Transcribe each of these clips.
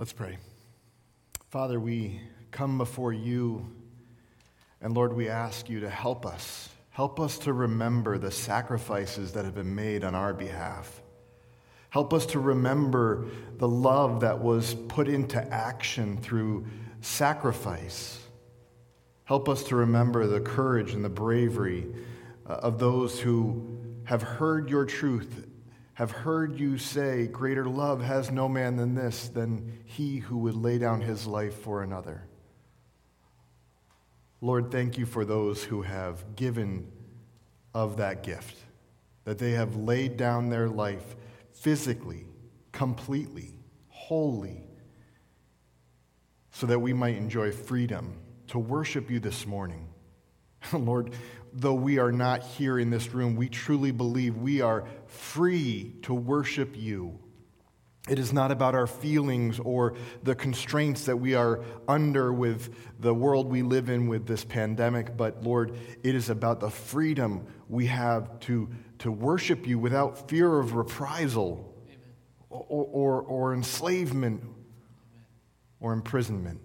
Let's pray. Father, we come before you, and Lord, we ask you to help us. Help us to remember the sacrifices that have been made on our behalf. Help us to remember the love that was put into action through sacrifice. Help us to remember the courage and the bravery of those who have heard your truth, have heard you say, greater love has no man than this, than he who would lay down his life for another. Lord, thank you for those who have given of that gift, that they have laid down their life physically, completely, wholly, so that we might enjoy freedom to worship you this morning. Lord, though we are not here in this room, we truly believe we are free to worship you. It is not about our feelings or the constraints that we are under with the world we live in with this pandemic, but Lord, it is about the freedom we have to worship you without fear of reprisal or enslavement or imprisonment.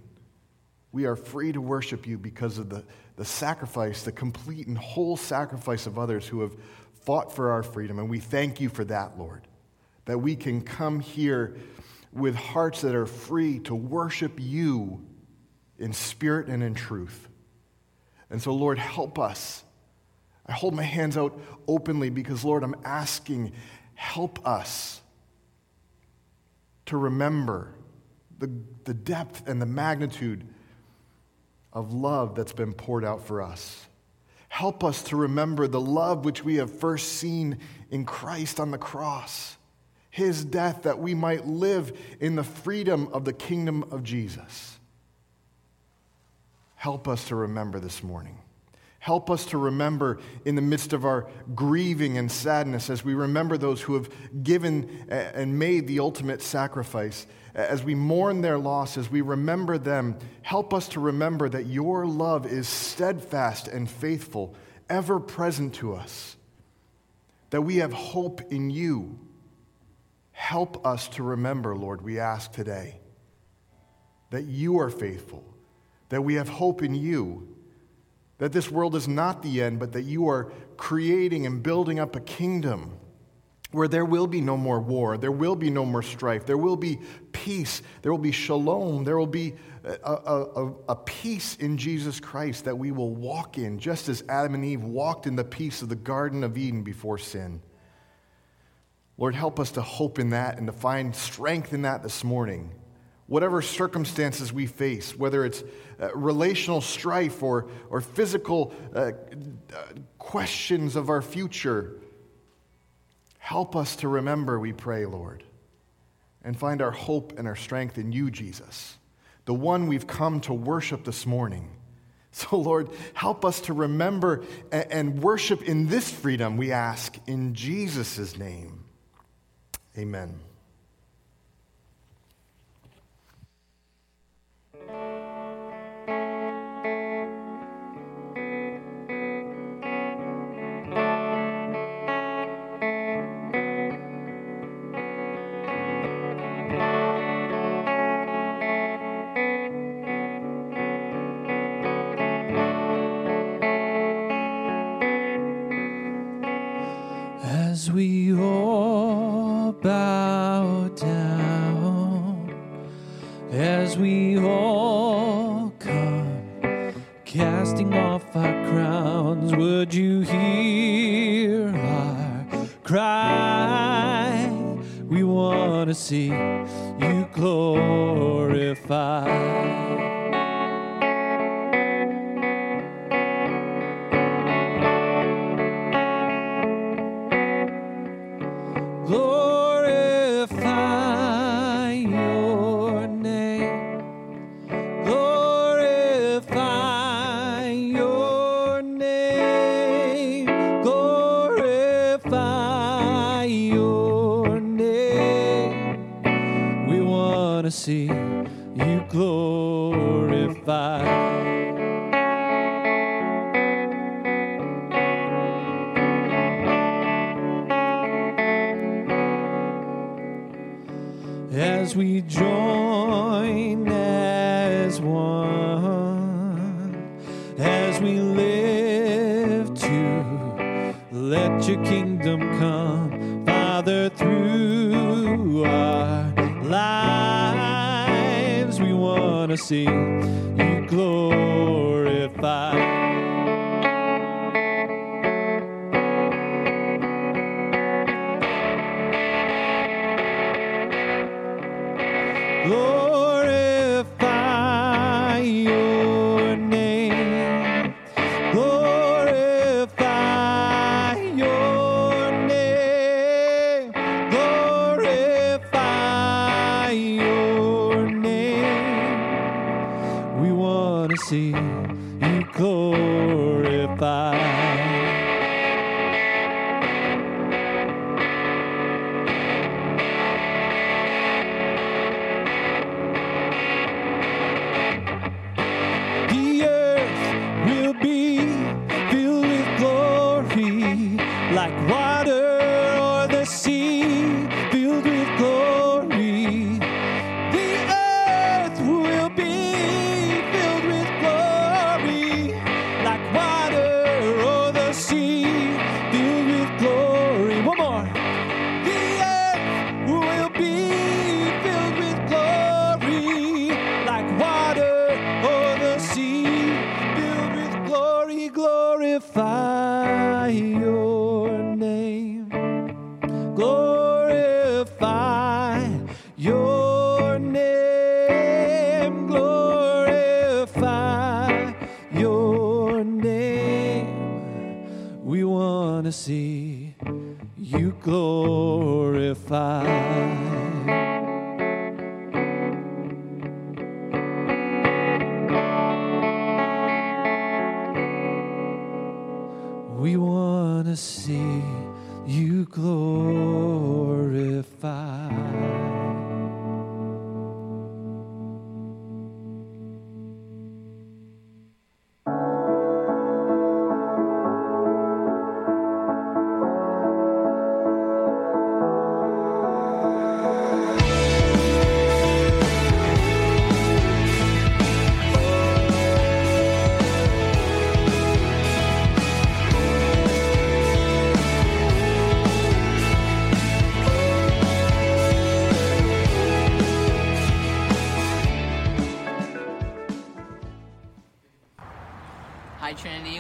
We are free to worship you because of the sacrifice, the complete and whole sacrifice of others who have fought for our freedom. And we thank you for that, Lord, that we can come here with hearts that are free to worship you in spirit and in truth. And so, Lord, help us. I hold my hands out openly because, Lord, I'm asking, help us to remember the depth and the magnitude of love that's been poured out for us. Help us to remember the love which we have first seen in Christ on the cross, his death, that we might live in the freedom of the kingdom of Jesus. Help us to remember this morning. Help us to remember in the midst of our grieving and sadness, as we remember those who have given and made the ultimate sacrifice, as we mourn their loss, as we remember them, help us to remember that your love is steadfast and faithful, ever present to us, that we have hope in you. Help us to remember, Lord, we ask today, that you are faithful, that we have hope in you, that this world is not the end, but that you are creating and building up a kingdom where there will be no more war, there will be no more strife, there will be peace, there will be shalom, there will be a peace in Jesus Christ that we will walk in, just as Adam and Eve walked in the peace of the Garden of Eden before sin. Lord, help us to hope in that and to find strength in that this morning. Whatever circumstances we face, whether it's relational strife or physical questions of our future, help us to remember, we pray, Lord, and find our hope and our strength in you, Jesus, the one we've come to worship this morning. So, Lord, help us to remember and worship in this freedom, we ask, in Jesus' name. Amen. As we all bow down, as we all come, casting off our crowns, would you hear our cry? We want to see you glorified. See you glorified. As we join we live to. Let your kingdom come, Father, through our lives. We want to see you glorified.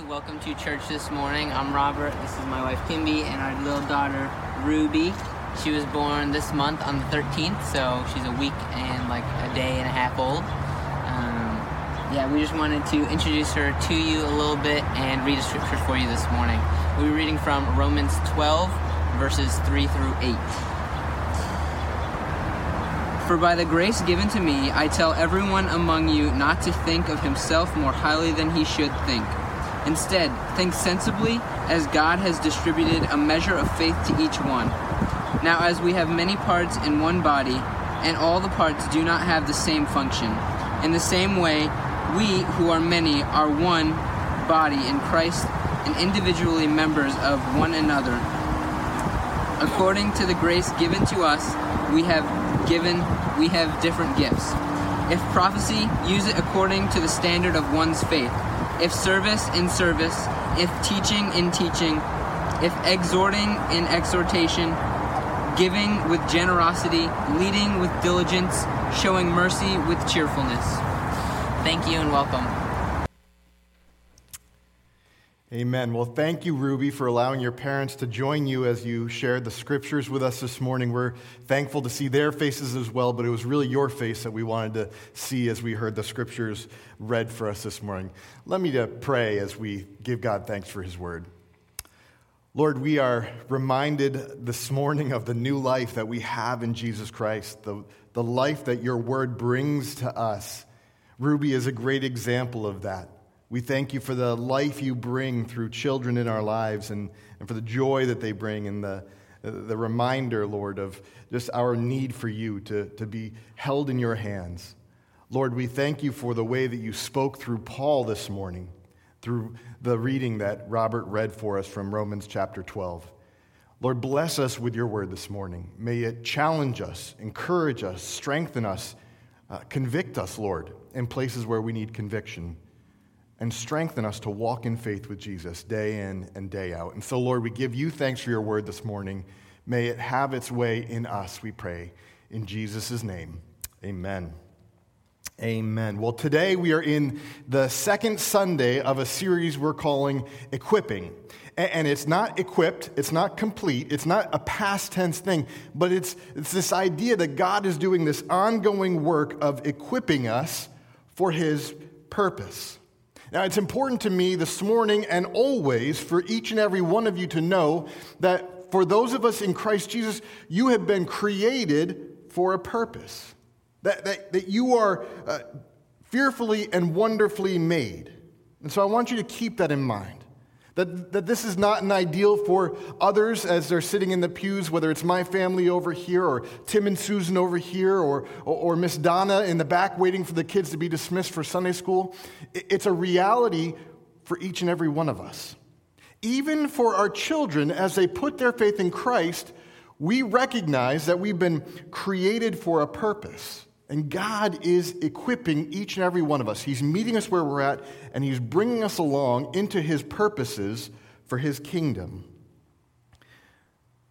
Welcome to church this morning. I'm Robert. This is my wife Kimby and our little daughter Ruby. She was born this month on the 13th, so she's a week and like a day and a half old. We just wanted to introduce her to you a little bit and read a scripture for you this morning. We'll be reading from Romans 12, verses 3 through 8. For by the grace given to me, I tell everyone among you not to think of himself more highly than he should think. Instead, think sensibly, as God has distributed a measure of faith to each one. Now as we have many parts in one body, and all the parts do not have the same function, in the same way, we who are many are one body in Christ and individually members of one another. According to the grace given to us, we have different gifts. If prophecy, use it according to the standard of one's faith. If service, in service. If teaching, in teaching. If exhorting, in exhortation. Giving with generosity. Leading with diligence. Showing mercy with cheerfulness. Thank you and welcome. Amen. Well, thank you, Ruby, for allowing your parents to join you as you shared the scriptures with us this morning. We're thankful to see their faces as well, but it was really your face that we wanted to see as we heard the scriptures read for us this morning. Let me pray as we give God thanks for his word. Lord, we are reminded this morning of the new life that we have in Jesus Christ, the life that your word brings to us. Ruby is a great example of that. We thank you for the life you bring through children in our lives and for the joy that they bring and the reminder, Lord, of just our need for you to be held in your hands. Lord, we thank you for the way that you spoke through Paul this morning, through the reading that Robert read for us from Romans chapter 12. Lord, bless us with your word this morning. May it challenge us, encourage us, strengthen us, convict us, Lord, in places where we need conviction. and strengthen us to walk in faith with Jesus day in and day out. And so, Lord, we give you thanks for your word this morning. May it have its way in us, we pray. In Jesus' name, amen. Amen. Well, today we are in the second Sunday of a series we're calling Equipping. And it's not equipped, it's not complete, it's not a past tense thing, but it's this idea that God is doing this ongoing work of equipping us for his purpose. Now, it's important to me this morning and always for each and every one of you to know that for those of us in Christ Jesus, you have been created for a purpose. That you are fearfully and wonderfully made. And so I want you to keep that in mind. That this is not an ideal for others as they're sitting in the pews, whether it's my family over here or Tim and Susan over here or Miss Donna in the back waiting for the kids to be dismissed for Sunday school. It's a reality for each and every one of us. Even for our children, as they put their faith in Christ, we recognize that we've been created for a purpose. And God is equipping each and every one of us. He's meeting us where we're at, and he's bringing us along into his purposes for his kingdom.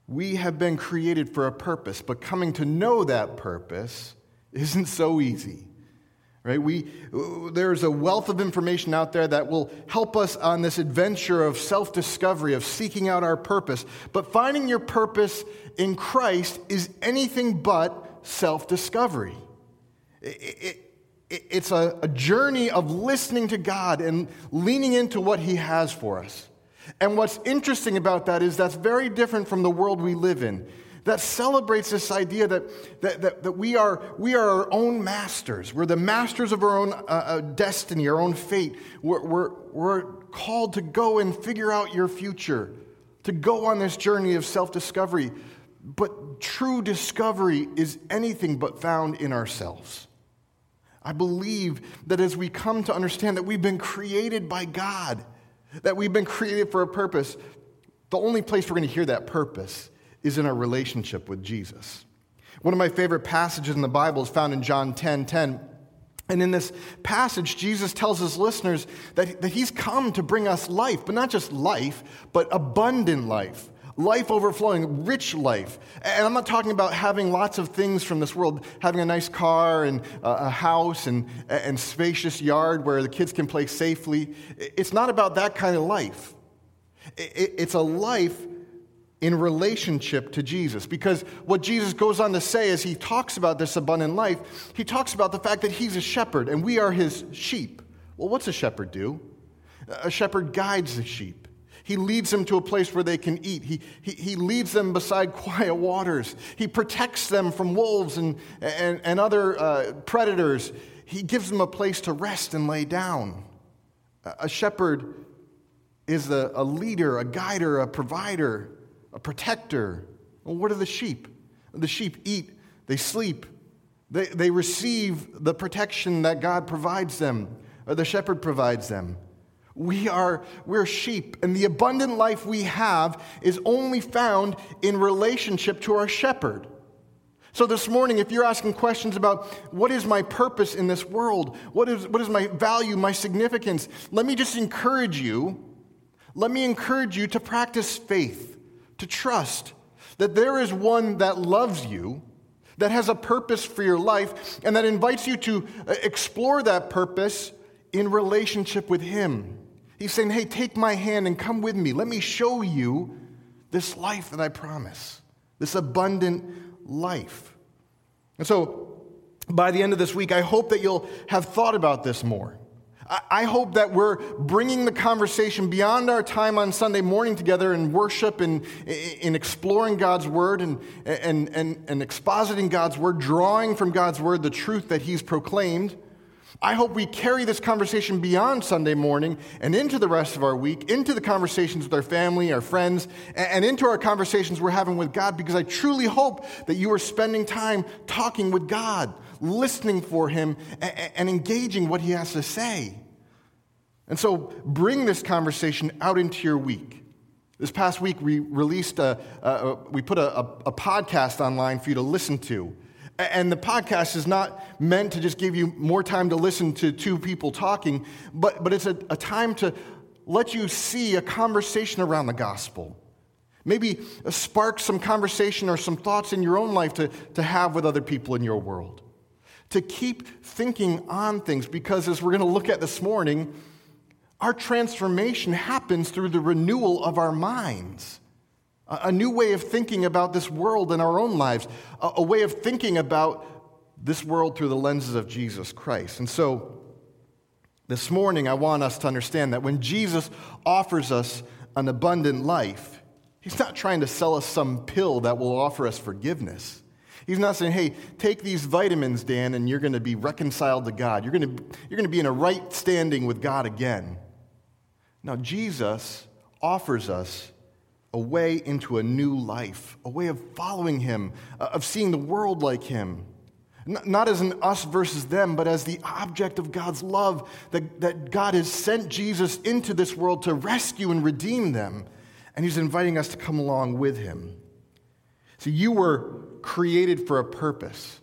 We have been created for a purpose, but coming to know that purpose isn't so easy. Right? There's a wealth of information out there that will help us on this adventure of self-discovery, of seeking out our purpose. But finding your purpose in Christ is anything but self-discovery. It's a journey of listening to God and leaning into what he has for us. And what's interesting about that is that's very different from the world we live in that celebrates this idea that we are our own masters. We're the masters of our own destiny, our own fate. We're called to go and figure out your future, to go on this journey of self-discovery. But true discovery is anything but found in ourselves. I believe that as we come to understand that we've been created by God, that we've been created for a purpose, the only place we're going to hear that purpose is in our relationship with Jesus. One of my favorite passages in the Bible is found in John 10:10. And in this passage, Jesus tells his listeners that he's come to bring us life, but not just life, but abundant life. Life overflowing, rich life. And I'm not talking about having lots of things from this world, having a nice car and a house and spacious yard where the kids can play safely. It's not about that kind of life. It's a life in relationship to Jesus. Because what Jesus goes on to say as he talks about this abundant life, he talks about the fact that he's a shepherd and we are his sheep. Well, what's a shepherd do? A shepherd guides the sheep. He leads them to a place where they can eat. He leads them beside quiet waters. He protects them from wolves and other predators. He gives them a place to rest and lay down. A shepherd is a leader, a guider, a provider, a protector. Well, what are the sheep? The sheep eat. They sleep. They receive the protection that God provides them, or the shepherd provides them. We're sheep, and the abundant life we have is only found in relationship to our shepherd. So this morning, if you're asking questions about what is my purpose in this world, what is my value, my significance, let me just encourage you. Let me encourage you to practice faith, to trust that there is one that loves you, that has a purpose for your life, and that invites you to explore that purpose in relationship with him. He's saying, hey, take my hand and come with me. Let me show you this life that I promise, this abundant life. And so by the end of this week, I hope that you'll have thought about this more. I hope that we're bringing the conversation beyond our time on Sunday morning together in worship and in exploring God's word and expositing God's word, drawing from God's word the truth that he's proclaimed. I hope we carry this conversation beyond Sunday morning and into the rest of our week, into the conversations with our family, our friends, and into our conversations we're having with God, because I truly hope that you are spending time talking with God, listening for him, and engaging what he has to say. And so bring this conversation out into your week. This past week, we put a podcast online for you to listen to. And the podcast is not meant to just give you more time to listen to two people talking, but it's a time to let you see a conversation around the gospel. Maybe spark some conversation or some thoughts in your own life to have with other people in your world. To keep thinking on things, because as we're going to look at this morning, our transformation happens through the renewal of our minds. A new way of thinking about this world and our own lives. A way of thinking about this world through the lenses of Jesus Christ. And so, this morning, I want us to understand that when Jesus offers us an abundant life, he's not trying to sell us some pill that will offer us forgiveness. He's not saying, hey, take these vitamins, Dan, and you're going to be reconciled to God. You're going to be in a right standing with God again. Now, Jesus offers us a way into a new life, a way of following him, of seeing the world like him. Not as an us versus them, but as the object of God's love, that God has sent Jesus into this world to rescue and redeem them. And he's inviting us to come along with him. So you were created for a purpose.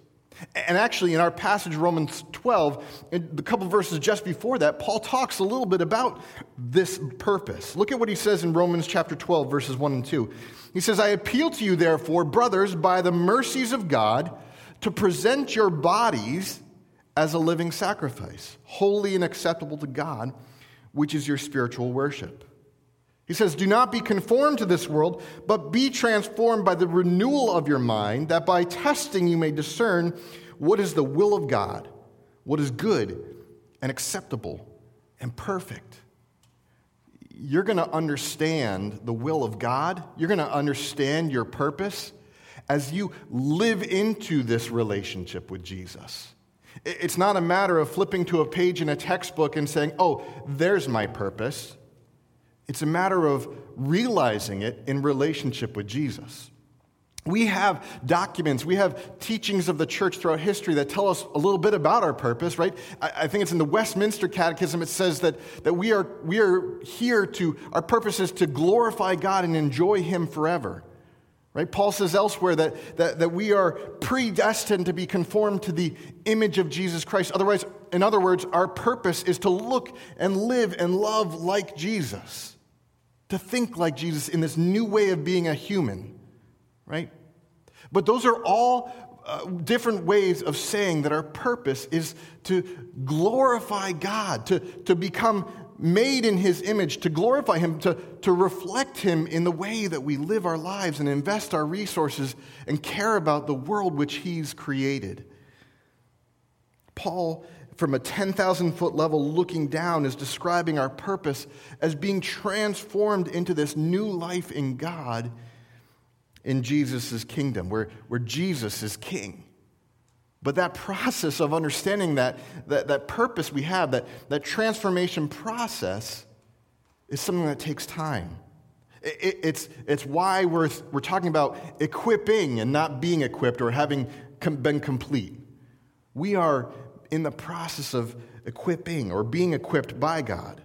And actually, in our passage, Romans 12, in the couple verses just before that, Paul talks a little bit about this purpose. Look at what he says in Romans chapter 12, verses 1 and 2. He says, I appeal to you, therefore, brothers, by the mercies of God, to present your bodies as a living sacrifice, holy and acceptable to God, which is your spiritual worship. He says, do not be conformed to this world, but be transformed by the renewal of your mind, that by testing you may discern what is the will of God, what is good and acceptable and perfect. You're going to understand the will of God. You're going to understand your purpose as you live into this relationship with Jesus. It's not a matter of flipping to a page in a textbook and saying, oh, there's my purpose. It's a matter of realizing it in relationship with Jesus. We have documents, we have teachings of the church throughout history that tell us a little bit about our purpose, right? I think it's in the Westminster Catechism, it says that we are here to, our purpose is to glorify God and enjoy him forever, right? Paul says elsewhere that we are predestined to be conformed to the image of Jesus Christ. Otherwise, in other words, our purpose is to look and live and love like Jesus, to think like Jesus in this new way of being a human, right? But those are all different ways of saying that our purpose is to glorify God, to become made in his image, to glorify him, to reflect him in the way that we live our lives and invest our resources and care about the world which he's created. Paul, from a 10,000-foot level looking down, is describing our purpose as being transformed into this new life in God in Jesus' kingdom, where Jesus is king. But that process of understanding that purpose we have, that transformation process, is something that takes time. It's why we're talking about equipping and not being equipped or having been complete. We are in the process of equipping or being equipped by God.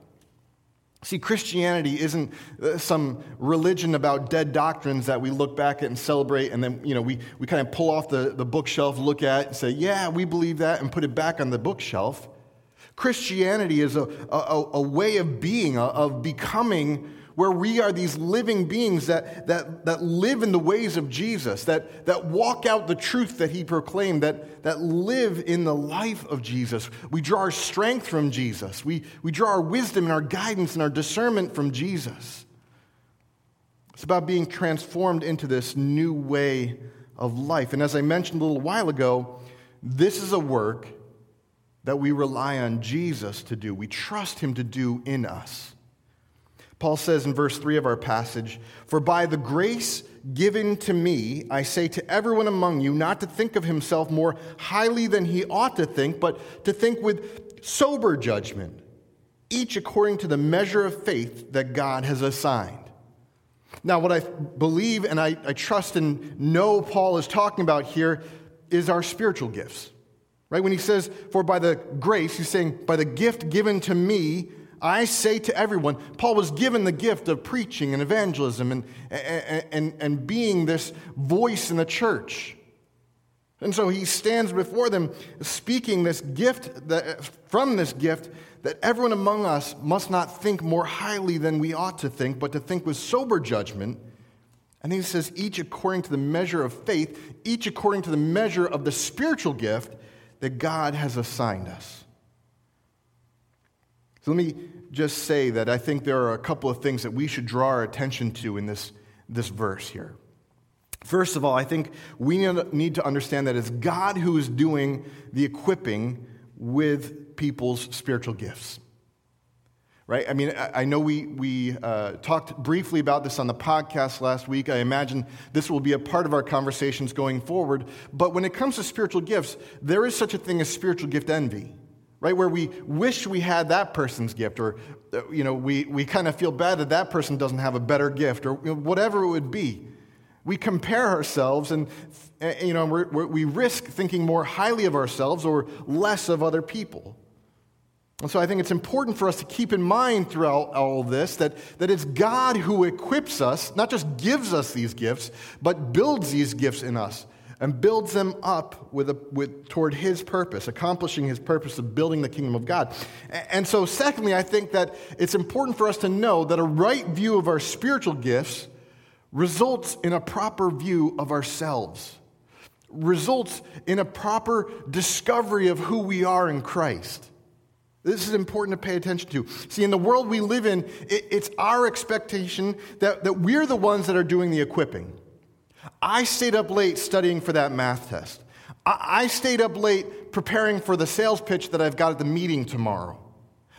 See, Christianity isn't some religion about dead doctrines that we look back at and celebrate, and then we kind of pull off the bookshelf, look at it, and say, yeah, we believe that, and put it back on the bookshelf. Christianity is a way of being, of becoming, where we are these living beings that live in the ways of Jesus, that walk out the truth that he proclaimed, that live in the life of Jesus. We draw our strength from Jesus. We draw our wisdom and our guidance and our discernment from Jesus. It's about being transformed into this new way of life. And as I mentioned a little while ago, this is a work that we rely on Jesus to do. We trust him to do in us. Paul says in verse 3 of our passage, for by the grace given to me, I say to everyone among you not to think of himself more highly than he ought to think, but to think with sober judgment, each according to the measure of faith that God has assigned. Now, what I believe and I trust and know Paul is talking about here is our spiritual gifts, right? When he says, for by the grace, he's saying, by the gift given to me, I say to everyone. Paul was given the gift of preaching and evangelism and being this voice in the church. And so he stands before them speaking this gift, from this gift, that everyone among us must not think more highly than we ought to think, but to think with sober judgment. And he says, each according to the measure of faith, each according to the measure of the spiritual gift that God has assigned us. So let me just say that I think there are a couple of things that we should draw our attention to in this verse here. First of all, I think we need to understand that it's God who is doing the equipping with people's spiritual gifts, right? I mean, I know we talked briefly about this on the podcast last week. I imagine this will be a part of our conversations going forward. But when it comes to spiritual gifts, there is such a thing as spiritual gift envy, right? Where we wish we had that person's gift, or you know, we kind of feel bad that that person doesn't have a better gift, or whatever it would be. We compare ourselves, and you know, we risk thinking more highly of ourselves or less of other people. And so I think it's important for us to keep in mind throughout all of this that it's God who equips us, not just gives us these gifts, but builds these gifts in us and builds them up toward His purpose, accomplishing His purpose of building the kingdom of God. And so secondly, I think that it's important for us to know that a right view of our spiritual gifts results in a proper view of ourselves, results in a proper discovery of who we are in Christ. This is important to pay attention to. See, in the world we live in, it's our expectation that we're the ones that are doing the equipping. I stayed up late studying for that math test. I stayed up late preparing for the sales pitch that I've got at the meeting tomorrow.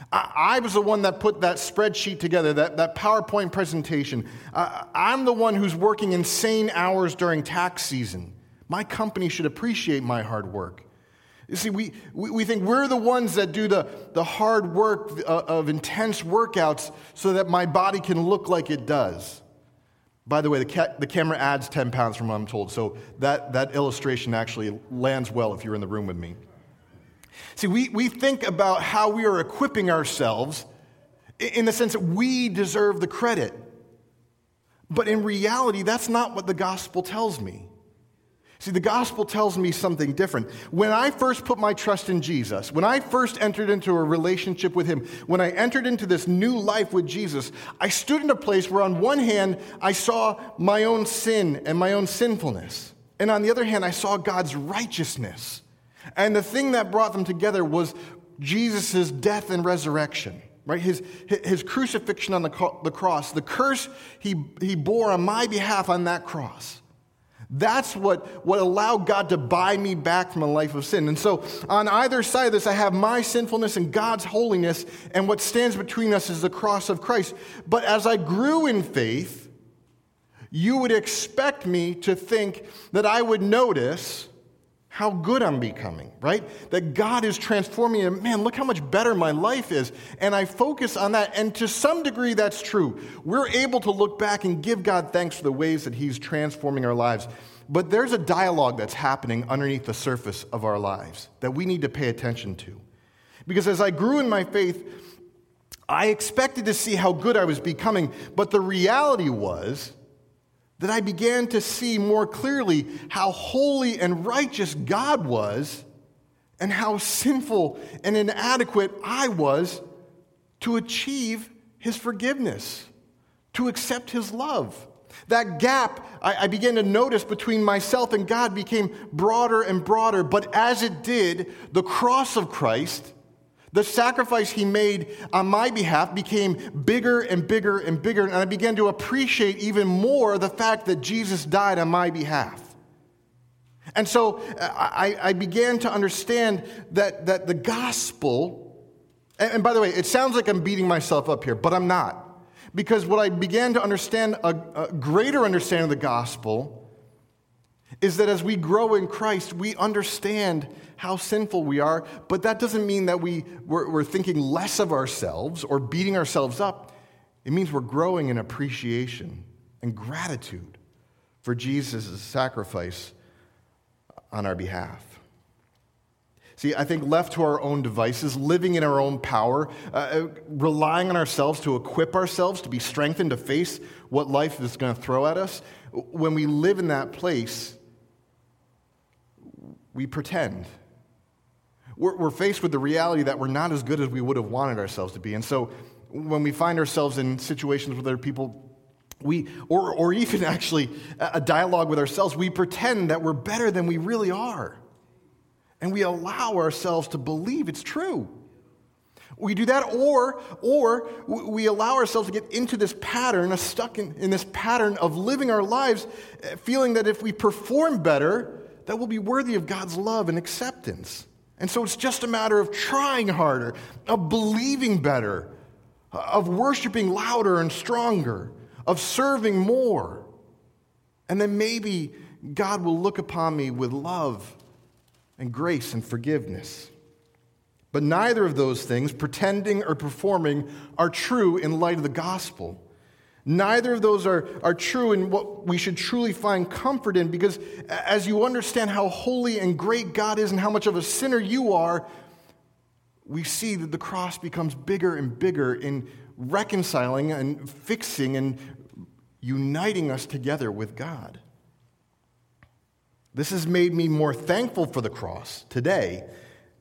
I was the one that put that spreadsheet together, that PowerPoint presentation. I'm the one who's working insane hours during tax season. My company should appreciate my hard work. You see, we think we're the ones that do the hard work of intense workouts so that my body can look like it does. By the way, the camera adds 10 pounds from what I'm told, so that illustration actually lands well if you're in the room with me. See, we think about how we are equipping ourselves in the sense that we deserve the credit. But in reality, that's not what the gospel tells me. See, the gospel tells me something different. When I first put my trust in Jesus, when I first entered into a relationship with Him, when I entered into this new life with Jesus, I stood in a place where on one hand, I saw my own sin and my own sinfulness. And on the other hand, I saw God's righteousness. And the thing that brought them together was Jesus' death and resurrection, right? His crucifixion on the cross, the curse he bore on my behalf on that cross. That's what allowed God to buy me back from a life of sin. And so on either side of this, I have my sinfulness and God's holiness, and what stands between us is the cross of Christ. But as I grew in faith, you would expect me to think that I would notice how good I'm becoming, right? That God is transforming me. Man, look how much better my life is. And I focus on that. And to some degree, that's true. We're able to look back and give God thanks for the ways that He's transforming our lives. But there's a dialogue that's happening underneath the surface of our lives that we need to pay attention to. Because as I grew in my faith, I expected to see how good I was becoming. But the reality was that I began to see more clearly how holy and righteous God was and how sinful and inadequate I was to achieve His forgiveness, to accept His love. That gap I began to notice between myself and God became broader and broader, but as it did, the cross of Christ, the sacrifice He made on my behalf, became bigger and bigger and bigger, and I began to appreciate even more the fact that Jesus died on my behalf. And so I began to understand that the gospel, and by the way, it sounds like I'm beating myself up here, but I'm not. Because what I began to understand, a greater understanding of the gospel, is that as we grow in Christ, we understand how sinful we are, but that doesn't mean that we're thinking less of ourselves or beating ourselves up. It means we're growing in appreciation and gratitude for Jesus' sacrifice on our behalf. See, I think left to our own devices, living in our own power, relying on ourselves to equip ourselves, to be strengthened to face what life is going to throw at us, when we live in that place, we pretend. We're faced with the reality that we're not as good as we would have wanted ourselves to be. And so when we find ourselves in situations with other people, or even actually a dialogue with ourselves, we pretend that we're better than we really are. And we allow ourselves to believe it's true. We do that, or we allow ourselves to get into this pattern, stuck in this pattern of living our lives, feeling that if we perform better, that we'll be worthy of God's love and acceptance. And so it's just a matter of trying harder, of believing better, of worshiping louder and stronger, of serving more. And then maybe God will look upon me with love and grace and forgiveness. But neither of those things, pretending or performing, are true in light of the gospel. Neither of those are true in what we should truly find comfort in, because as you understand how holy and great God is and how much of a sinner you are, we see that the cross becomes bigger and bigger in reconciling and fixing and uniting us together with God. This has made me more thankful for the cross today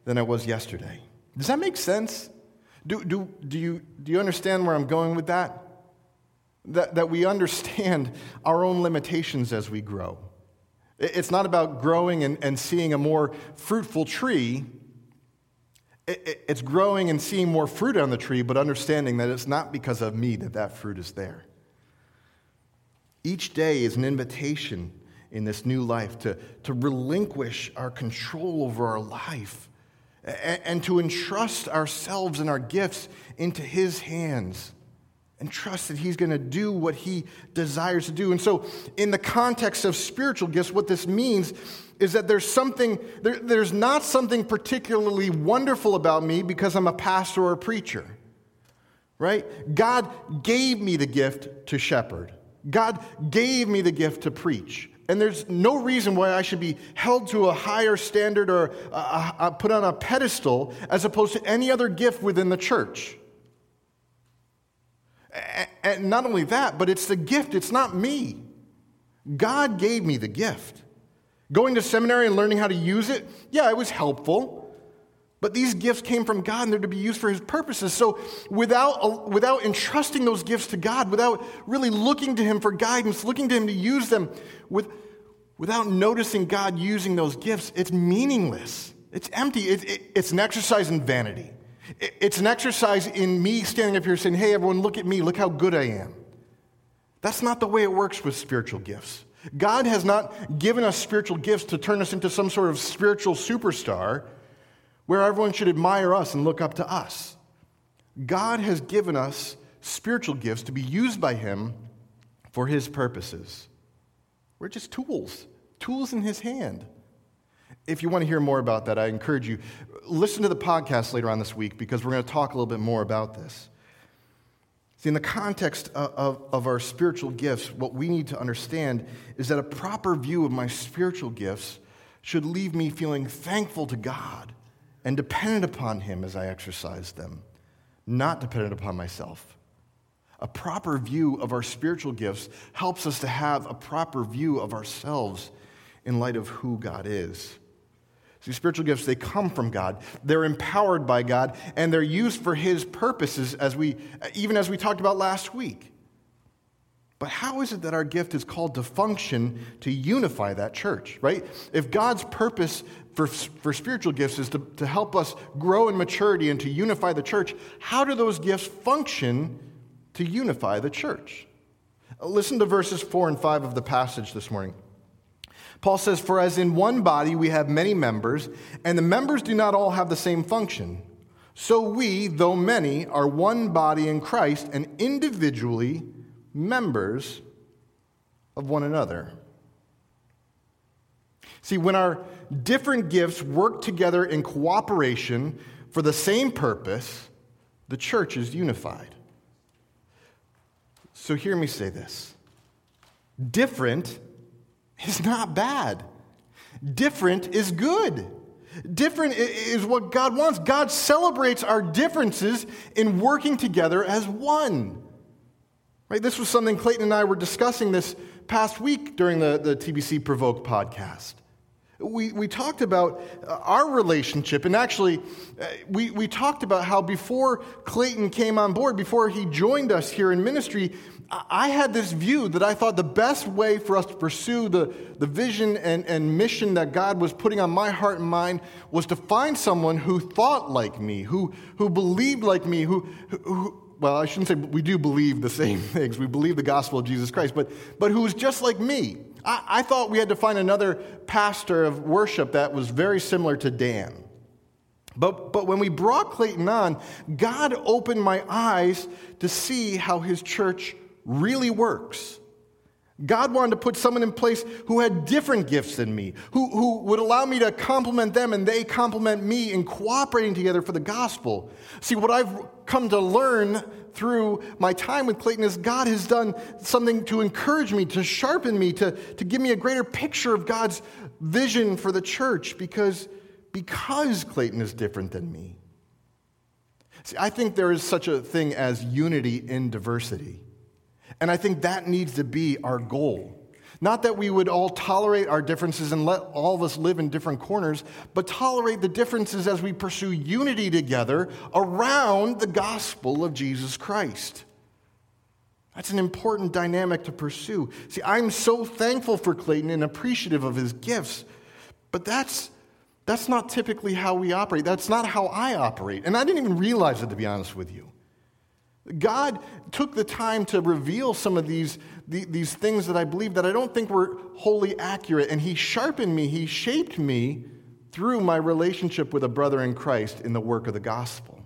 than I was yesterday. Does that make sense? Do you understand where I'm going with that? That we understand our own limitations as we grow. It's not about growing and seeing a more fruitful tree. It's growing and seeing more fruit on the tree, but understanding that it's not because of me that fruit is there. Each day is an invitation in this new life to relinquish our control over our life and to entrust ourselves and our gifts into His hands and trust that He's going to do what He desires to do. And so in the context of spiritual gifts, what this means is that there's not something particularly wonderful about me because I'm a pastor or a preacher, right? God gave me the gift to shepherd. God gave me the gift to preach. And there's no reason why I should be held to a higher standard or put on a pedestal as opposed to any other gift within the church. And not only that, but it's the gift, it's not me. God gave me the gift. Going to seminary and learning how to use it, yeah, it was helpful. But these gifts came from God and they're to be used for His purposes. So without entrusting those gifts to God, without really looking to Him for guidance, looking to Him to use them, without noticing God using those gifts, it's meaningless. It's empty. It's an exercise in vanity. It's an exercise in me standing up here saying, hey, everyone, look at me. Look how good I am. That's not the way it works with spiritual gifts. God has not given us spiritual gifts to turn us into some sort of spiritual superstar where everyone should admire us and look up to us. God has given us spiritual gifts to be used by Him for His purposes. We're just tools in His hand. If you want to hear more about that, I encourage you, listen to the podcast later on this week because we're going to talk a little bit more about this. See, in the context of our spiritual gifts, what we need to understand is that a proper view of my spiritual gifts should leave me feeling thankful to God and dependent upon Him as I exercise them, not dependent upon myself. A proper view of our spiritual gifts helps us to have a proper view of ourselves in light of who God is. See, spiritual gifts, they come from God. They're empowered by God, and they're used for His purposes, even as we talked about last week. But how is it that our gift is called to function to unify that church, right? If God's purpose for spiritual gifts is to help us grow in maturity and to unify the church, how do those gifts function to unify the church? Listen to verses 4 and 5 of the passage this morning. Paul says, "For as in one body we have many members, and the members do not all have the same function. So we, though many, are one body in Christ and individually members of one another." See, when our different gifts work together in cooperation for the same purpose, the church is unified. So hear me say this. Different is not bad. Different is good. Different is what God wants. God celebrates our differences in working together as one. Right? This was something Clayton and I were discussing this past week during the TBC Provoke podcast. We talked about our relationship, and actually we talked about how before Clayton came on board, before he joined us here in ministry, I had this view that I thought the best way for us to pursue the vision and mission that God was putting on my heart and mind was to find someone who thought like me, who believed like me, who well, I shouldn't say we do believe the same things. We believe the gospel of Jesus Christ, but who was just like me. I thought we had to find another pastor of worship that was very similar to Dan. But when we brought Clayton on, God opened my eyes to see how his church really works. God wanted to put someone in place who had different gifts than me, who would allow me to compliment them and they compliment me in cooperating together for the gospel. See, what I've come to learn through my time with Clayton is God has done something to encourage me, to sharpen me, to give me a greater picture of God's vision for the church because Clayton is different than me. See, I think there is such a thing as unity in diversity. And I think that needs to be our goal. Not that we would all tolerate our differences and let all of us live in different corners, but tolerate the differences as we pursue unity together around the gospel of Jesus Christ. That's an important dynamic to pursue. See, I'm so thankful for Clayton and appreciative of his gifts, but that's not typically how we operate. That's not how I operate. And I didn't even realize it, to be honest with you. God took the time to reveal some of these things that I believe that I don't think were wholly accurate, and he sharpened me, he shaped me through my relationship with a brother in Christ in the work of the gospel.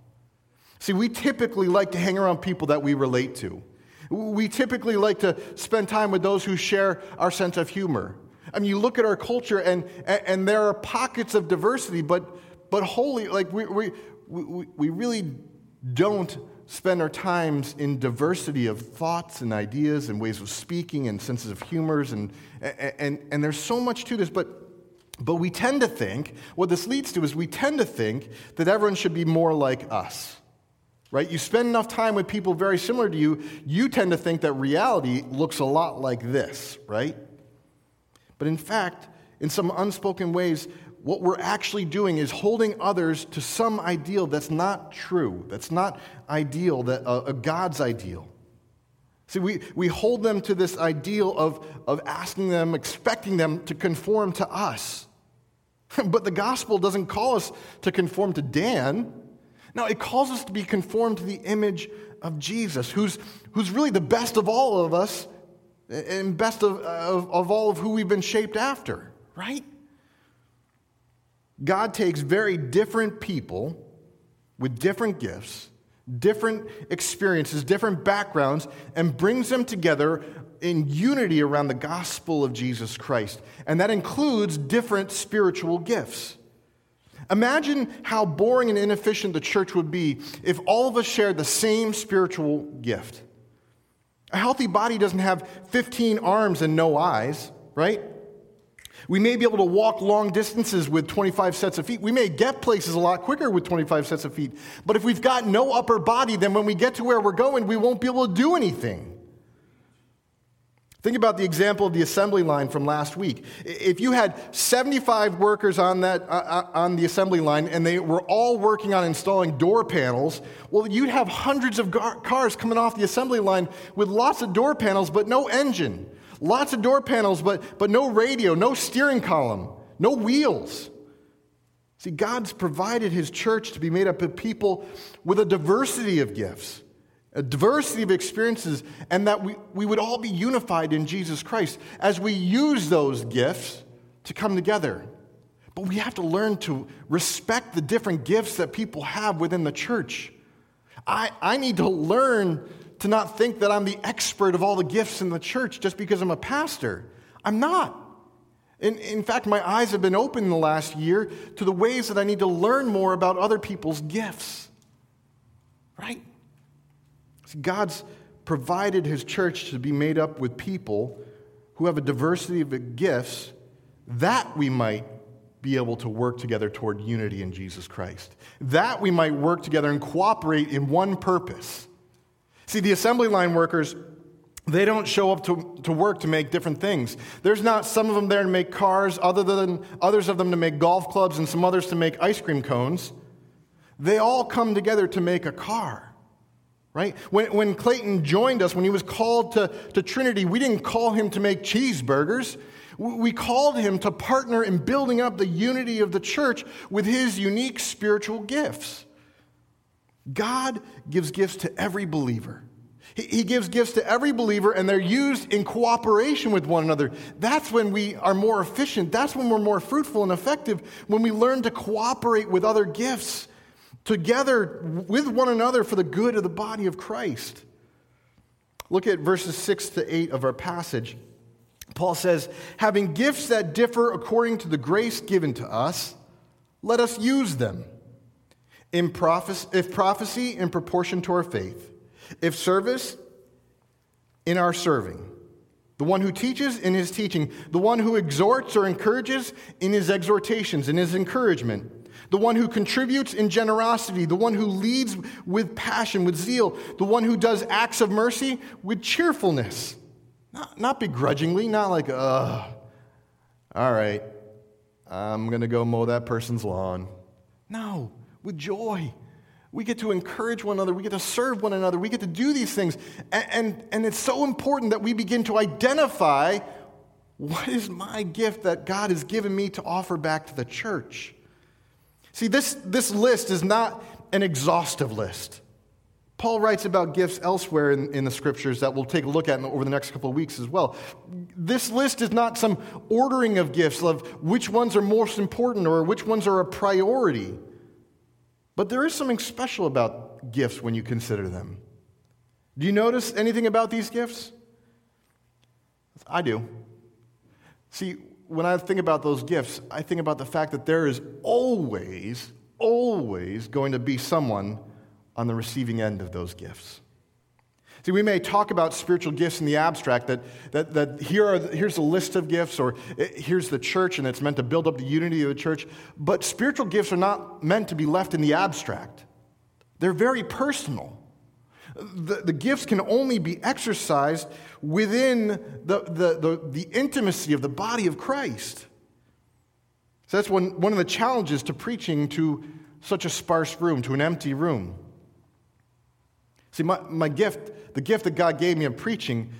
See, we typically like to hang around people that we relate to. We typically like to spend time with those who share our sense of humor. I mean, you look at our culture, and there are pockets of diversity, but wholly, like we really don't spend our times in diversity of thoughts and ideas and ways of speaking and senses of humors and there's so much to this, but we tend to think, what this leads to is we tend to think that everyone should be more like us, right? You spend enough time with people very similar to you, you tend to think that reality looks a lot like this, right? But in fact, in some unspoken ways, what we're actually doing is holding others to some ideal that's not true, that's not ideal, that God's ideal. See, we hold them to this ideal of asking them, expecting them to conform to us. But the gospel doesn't call us to conform to Dan. No, it calls us to be conformed to the image of Jesus, who's really the best of all of us and best of all of who we've been shaped after, right? God takes very different people with different gifts, different experiences, different backgrounds, and brings them together in unity around the gospel of Jesus Christ. And that includes different spiritual gifts. Imagine how boring and inefficient the church would be if all of us shared the same spiritual gift. A healthy body doesn't have 15 arms and no eyes, right? We may be able to walk long distances with 25 sets of feet. We may get places a lot quicker with 25 sets of feet. But if we've got no upper body, then when we get to where we're going, we won't be able to do anything. Think about the example of the assembly line from last week. If you had 75 workers on the assembly line and they were all working on installing door panels, well, you'd have hundreds of cars coming off the assembly line with lots of door panels but no engine. Lots of door panels, but no radio, no steering column, no wheels. See, God's provided his church to be made up of people with a diversity of gifts, a diversity of experiences, and that we would all be unified in Jesus Christ as we use those gifts to come together. But we have to learn to respect the different gifts that people have within the church. I need to learn to not think that I'm the expert of all the gifts in the church just because I'm a pastor. I'm not. In fact, my eyes have been open in the last year to the ways that I need to learn more about other people's gifts. Right? See, God's provided his church to be made up with people who have a diversity of gifts that we might be able to work together toward unity in Jesus Christ. That we might work together and cooperate in one purpose. See, the assembly line workers They don't show up to work to make different things. There's not some of them there to make cars, others of them to make golf clubs, and some others to make ice cream cones. They all come together to make a car, right? When Clayton joined us, when he was called to Trinity, we didn't call him to make cheeseburgers. We called him to partner in building up the unity of the church with his unique spiritual gifts. God gives gifts to every believer. He gives gifts to every believer, and they're used in cooperation with one another. That's when we are more efficient. That's when we're more fruitful and effective, when we learn to cooperate with other gifts together with one another for the good of the body of Christ. Look at verses 6-8 of our passage. Paul says, having gifts that differ according to the grace given to us, let us use them. If prophecy, in proportion to our faith. If service, in our serving. The one who teaches, in his teaching. The one who exhorts or encourages, in his exhortations, in his encouragement. The one who contributes in generosity. The one who leads with passion, with zeal. The one who does acts of mercy with cheerfulness. Not begrudgingly, not like, all right, I'm going to go mow that person's lawn. No, with joy. We get to encourage one another. We get to serve one another. We get to do these things. And it's so important that we begin to identify what is my gift that God has given me to offer back to the church. See, this list is not an exhaustive list. Paul writes about gifts elsewhere in the scriptures that we'll take a look at over the next couple of weeks as well. This list is not some ordering of gifts of which ones are most important or which ones are a priority. But there is something special about gifts when you consider them. Do you notice anything about these gifts? I do. See, when I think about those gifts, I think about the fact that there is always going to be someone on the receiving end of those gifts. See, we may talk about spiritual gifts in the abstract, that here's a list of gifts, or here's the church, and it's meant to build up the unity of the church, but spiritual gifts are not meant to be left in the abstract. They're very personal. The gifts can only be exercised within the intimacy of the body of Christ. So that's one of the challenges to preaching to such a sparse room, to an empty room. See, my gift, the gift that God gave me in preaching,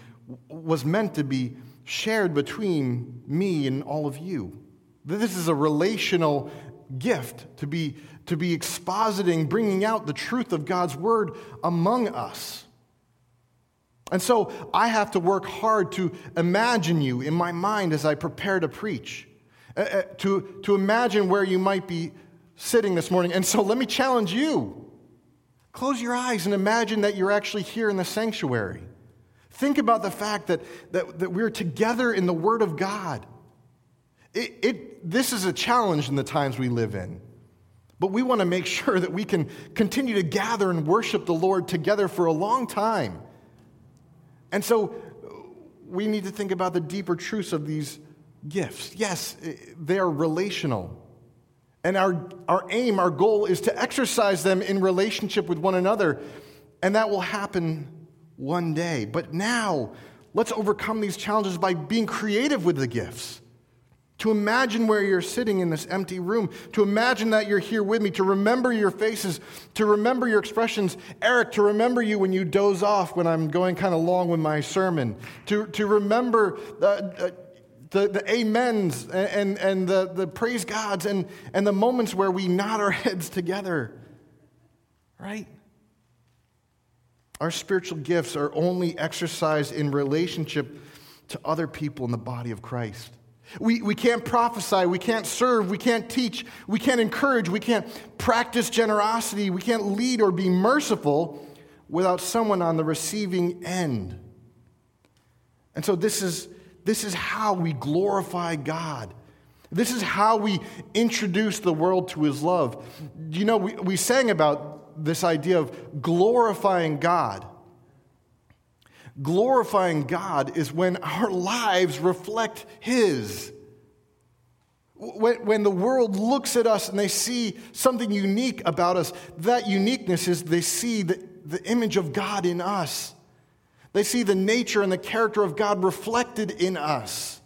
was meant to be shared between me and all of you. This is a relational gift to be expositing, bringing out the truth of God's word among us. And so I have to work hard to imagine you in my mind as I prepare to preach, to imagine where you might be sitting this morning. And so let me challenge you. Close your eyes and imagine that you're actually here in the sanctuary. Think about the fact that we're together in the Word of God. This is a challenge in the times we live in. But we want to make sure that we can continue to gather and worship the Lord together for a long time. And so we need to think about the deeper truths of these gifts. Yes, they are relational. And our aim, our goal is to exercise them in relationship with one another. And that will happen one day. But now, let's overcome these challenges by being creative with the gifts. To imagine where you're sitting in this empty room. To imagine that you're here with me. To remember your faces. To remember your expressions. Eric, to remember you when you doze off when I'm going kind of long with my sermon. To remember the amens and the praise gods and the moments where we nod our heads together, right? Our spiritual gifts are only exercised in relationship to other people in the body of Christ. We can't prophesy, we can't serve, we can't teach, we can't encourage, we can't practice generosity, we can't lead or be merciful without someone on the receiving end. And so this is how we glorify God. This is how we introduce the world to his love. You know, we sang about this idea of glorifying God. Glorifying God is when our lives reflect his. When the world looks at us and they see something unique about us, that uniqueness is they see the image of God in us. They see the nature and the character of God reflected in us.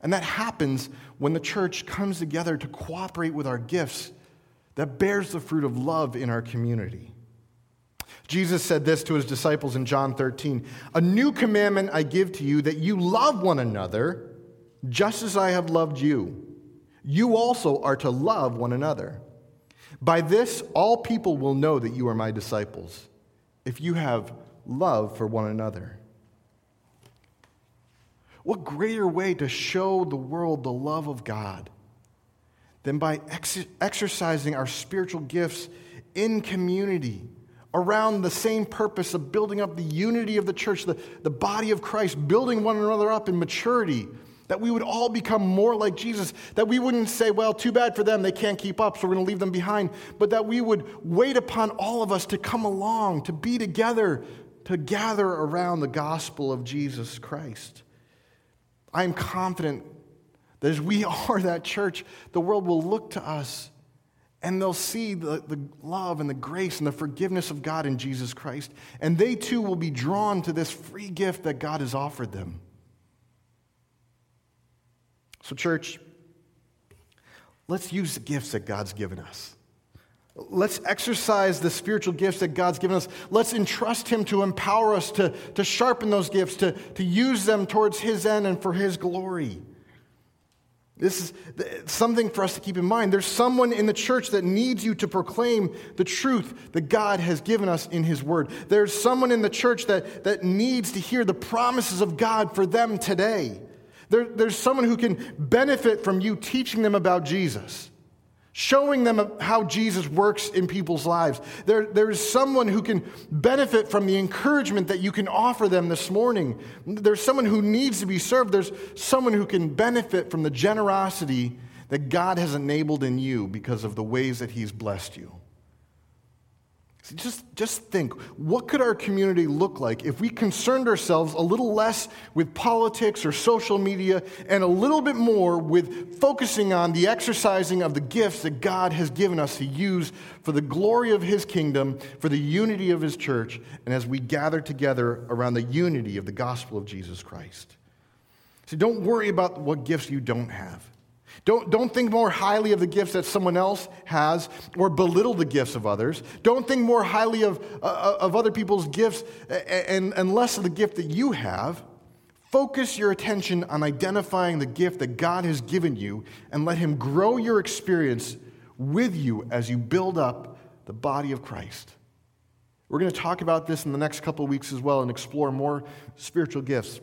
And that happens when the church comes together to cooperate with our gifts that bears the fruit of love in our community. Jesus said this to his disciples in John 13, "A new commandment I give to you, that you love one another just as I have loved you. You also are to love one another. By this, all people will know that you are my disciples, if you have love for one another." What greater way to show the world the love of God than by exercising our spiritual gifts in community around the same purpose of building up the unity of the church, the body of Christ, building one another up in maturity, that we would all become more like Jesus, that we wouldn't say, well, too bad for them, they can't keep up, so we're going to leave them behind, but that we would wait upon all of us to come along, to be together, to gather around the gospel of Jesus Christ. I am confident that as we are that church, the world will look to us and they'll see the love and the grace and the forgiveness of God in Jesus Christ, and they too will be drawn to this free gift that God has offered them. So church, let's use the gifts that God's given us. Let's exercise the spiritual gifts that God's given us. Let's entrust him to empower us to sharpen those gifts, to use them towards his end and for his glory. This is something for us to keep in mind. There's someone in the church that needs you to proclaim the truth that God has given us in his word. There's someone in the church that needs to hear the promises of God for them today. There's someone who can benefit from you teaching them about Jesus, showing them how Jesus works in people's lives. There's someone who can benefit from the encouragement that you can offer them this morning. There's someone who needs to be served. There's someone who can benefit from the generosity that God has enabled in you because of the ways that he's blessed you. So just think, what could our community look like if we concerned ourselves a little less with politics or social media and a little bit more with focusing on the exercising of the gifts that God has given us to use for the glory of his kingdom, for the unity of his church, and as we gather together around the unity of the gospel of Jesus Christ. So don't worry about what gifts you don't have. Don't think more highly of the gifts that someone else has or belittle the gifts of others. Don't think more highly of other people's gifts and less of the gift that you have. Focus your attention on identifying the gift that God has given you and let him grow your experience with you as you build up the body of Christ. We're going to talk about this in the next couple of weeks as well and explore more spiritual gifts.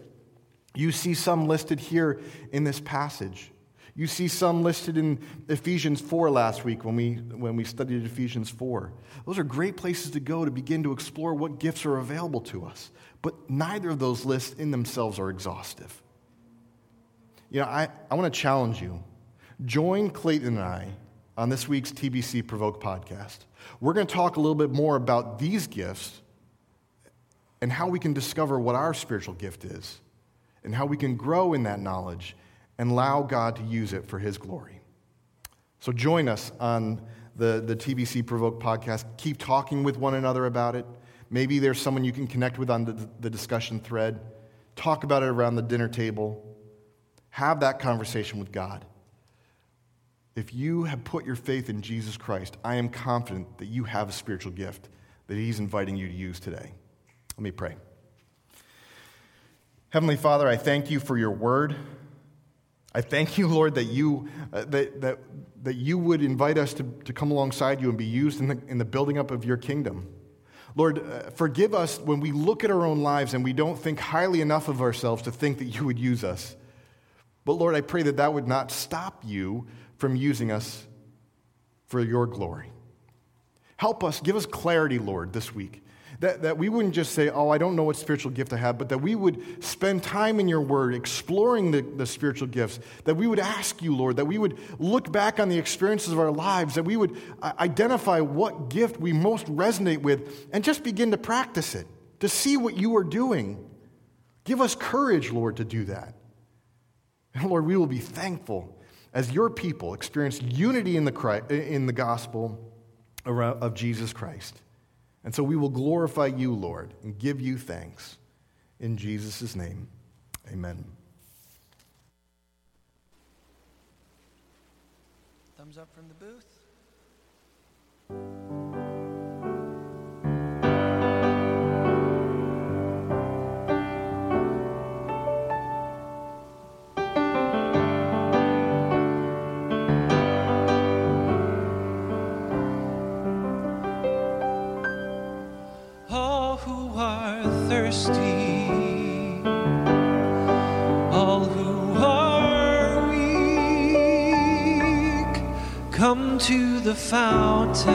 You see some listed here in this passage. You see some listed in Ephesians 4 last week when we studied Ephesians 4. Those are great places to go to begin to explore what gifts are available to us. But neither of those lists in themselves are exhaustive. You know, I want to challenge you. Join Clayton and I on this week's TBC Provoke podcast. We're going to talk a little bit more about these gifts and how we can discover what our spiritual gift is and how we can grow in that knowledge and allow God to use it for his glory. So join us on the TBC Provoke podcast. Keep talking with one another about it. Maybe there's someone you can connect with on the discussion thread. Talk about it around the dinner table. Have that conversation with God. If you have put your faith in Jesus Christ, I am confident that you have a spiritual gift that he's inviting you to use today. Let me pray. Heavenly Father, I thank you for your word. I thank you, Lord, that you would invite us to come alongside you and be used in the building up of your kingdom. Lord, forgive us when we look at our own lives and we don't think highly enough of ourselves to think that you would use us. But Lord, I pray that would not stop you from using us for your glory. Help us, give us clarity, Lord, this week. That we wouldn't just say, I don't know what spiritual gift I have, but that we would spend time in your word exploring the spiritual gifts, that we would ask you, Lord, that we would look back on the experiences of our lives, that we would identify what gift we most resonate with and just begin to practice it, to see what you are doing. Give us courage, Lord, to do that. And Lord, we will be thankful as your people experience unity in the gospel of Jesus Christ. And so we will glorify you, Lord, and give you thanks. In Jesus' name, amen. Thumbs up from the booth. To the fountain,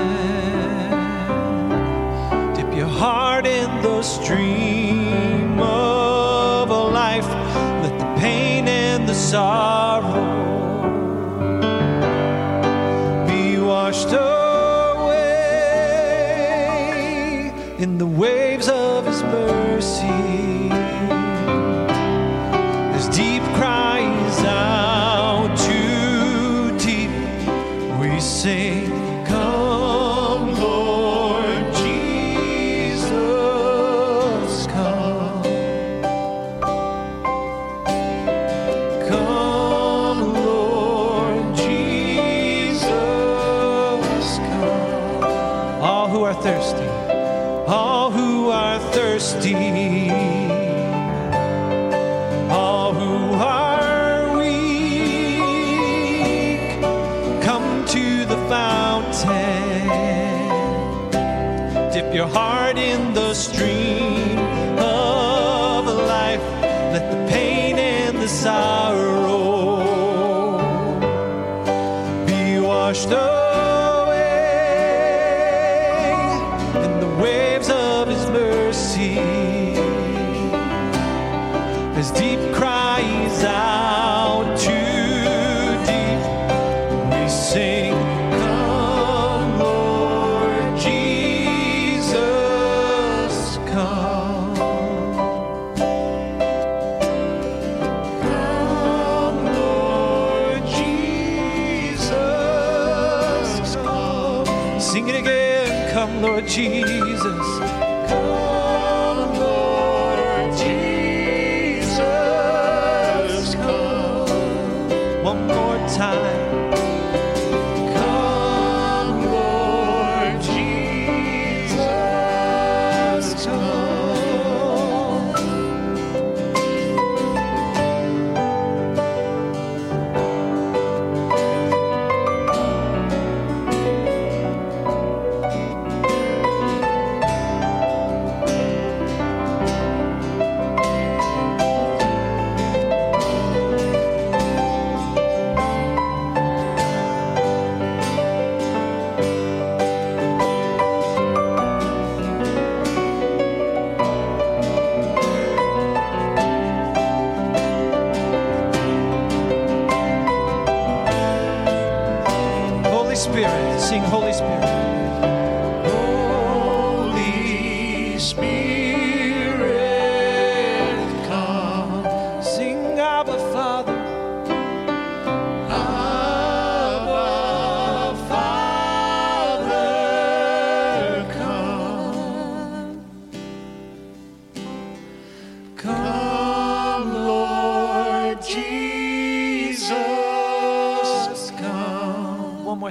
dip your heart in the stream of a life. Let the pain and the sorrow be washed away in the waves of His mercy. His deep cries out too deep. We sing, come, Lord Jesus, come. Come, Lord Jesus, come. All who are thirsty, all who are thirsty, all who are fountain, dip your heart in the stream of life. Let the pain and the sorrow be washed away in the waves of His mercy. His deep cries out too deep, we sing. Come, Lord Jesus. Come, Lord Jesus. Come. One more time. Come, Lord Jesus. Spirit, sing Holy Spirit. Holy Spirit, come. Sing Abba Father. Abba Father, come. Come, Lord Jesus. One more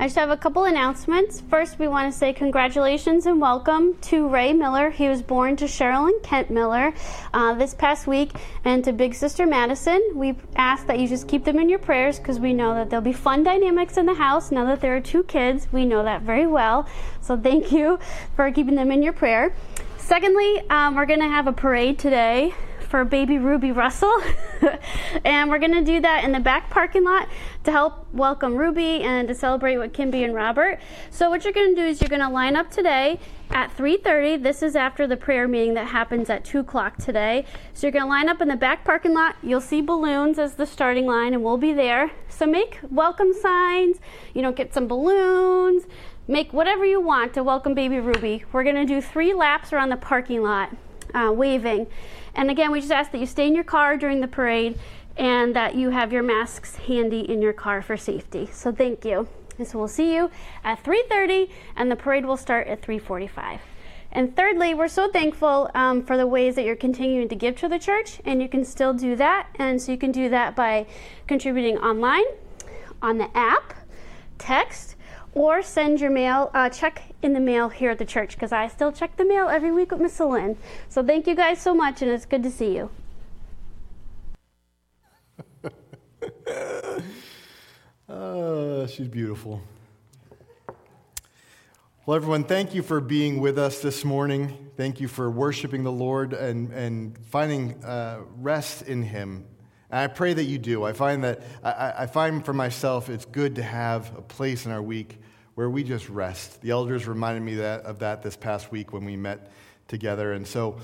I just have a couple announcements. First, we want to say congratulations and welcome to Ray Miller. He was born to Cheryl and Kent Miller this past week, and to Big Sister Madison. We ask that you just keep them in your prayers, because we know that there'll be fun dynamics in the house now that there are two kids. We know that very well. So thank you for keeping them in your prayer. Secondly, we're going to have a parade today for baby Ruby Russell. And we're going to do that in the back parking lot to help welcome Ruby and to celebrate with Kimby and Robert. So what you're going to do is you're going to line up today at 3:30. This is after the prayer meeting that happens at 2 o'clock today. So you're going to line up in the back parking lot. You'll see balloons as the starting line, and we'll be there. So make welcome signs, you know, get some balloons, Make whatever you want to welcome baby Ruby. We're going to do 3 laps around the parking lot, waving. And again, we just ask that you stay in your car during the parade and that you have your masks handy in your car for safety. So thank you. And so we'll see you at 3:30, and the parade will start at 3:45. And thirdly, we're so thankful for the ways that you're continuing to give to the church, and you can still do that. And so you can do that by contributing online, on the app, text, or send your mail, check in the mail here at the church, because I still check the mail every week with Miss Lynn. So thank you guys so much, and it's good to see you. She's beautiful. Well, everyone, thank you for being with us this morning. Thank you for worshiping the Lord and finding rest in Him. And I pray that you do. I find for myself it's good to have a place in our week where we just rest. The elders reminded me of that this past week when we met together. And so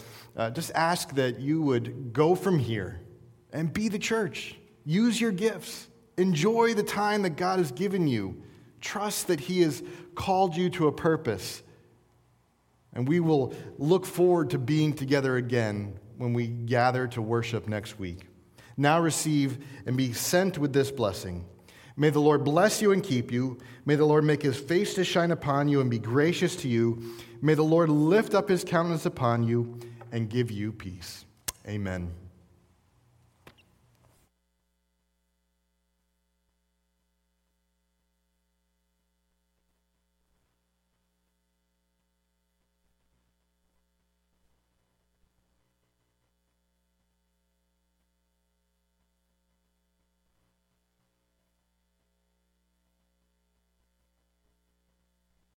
just ask that you would go from here and be the church. Use your gifts. Enjoy the time that God has given you. Trust that He has called you to a purpose. And we will look forward to being together again when we gather to worship next week. Now receive and be sent with this blessing. May the Lord bless you and keep you. May the Lord make His face to shine upon you and be gracious to you. May the Lord lift up His countenance upon you and give you peace. Amen.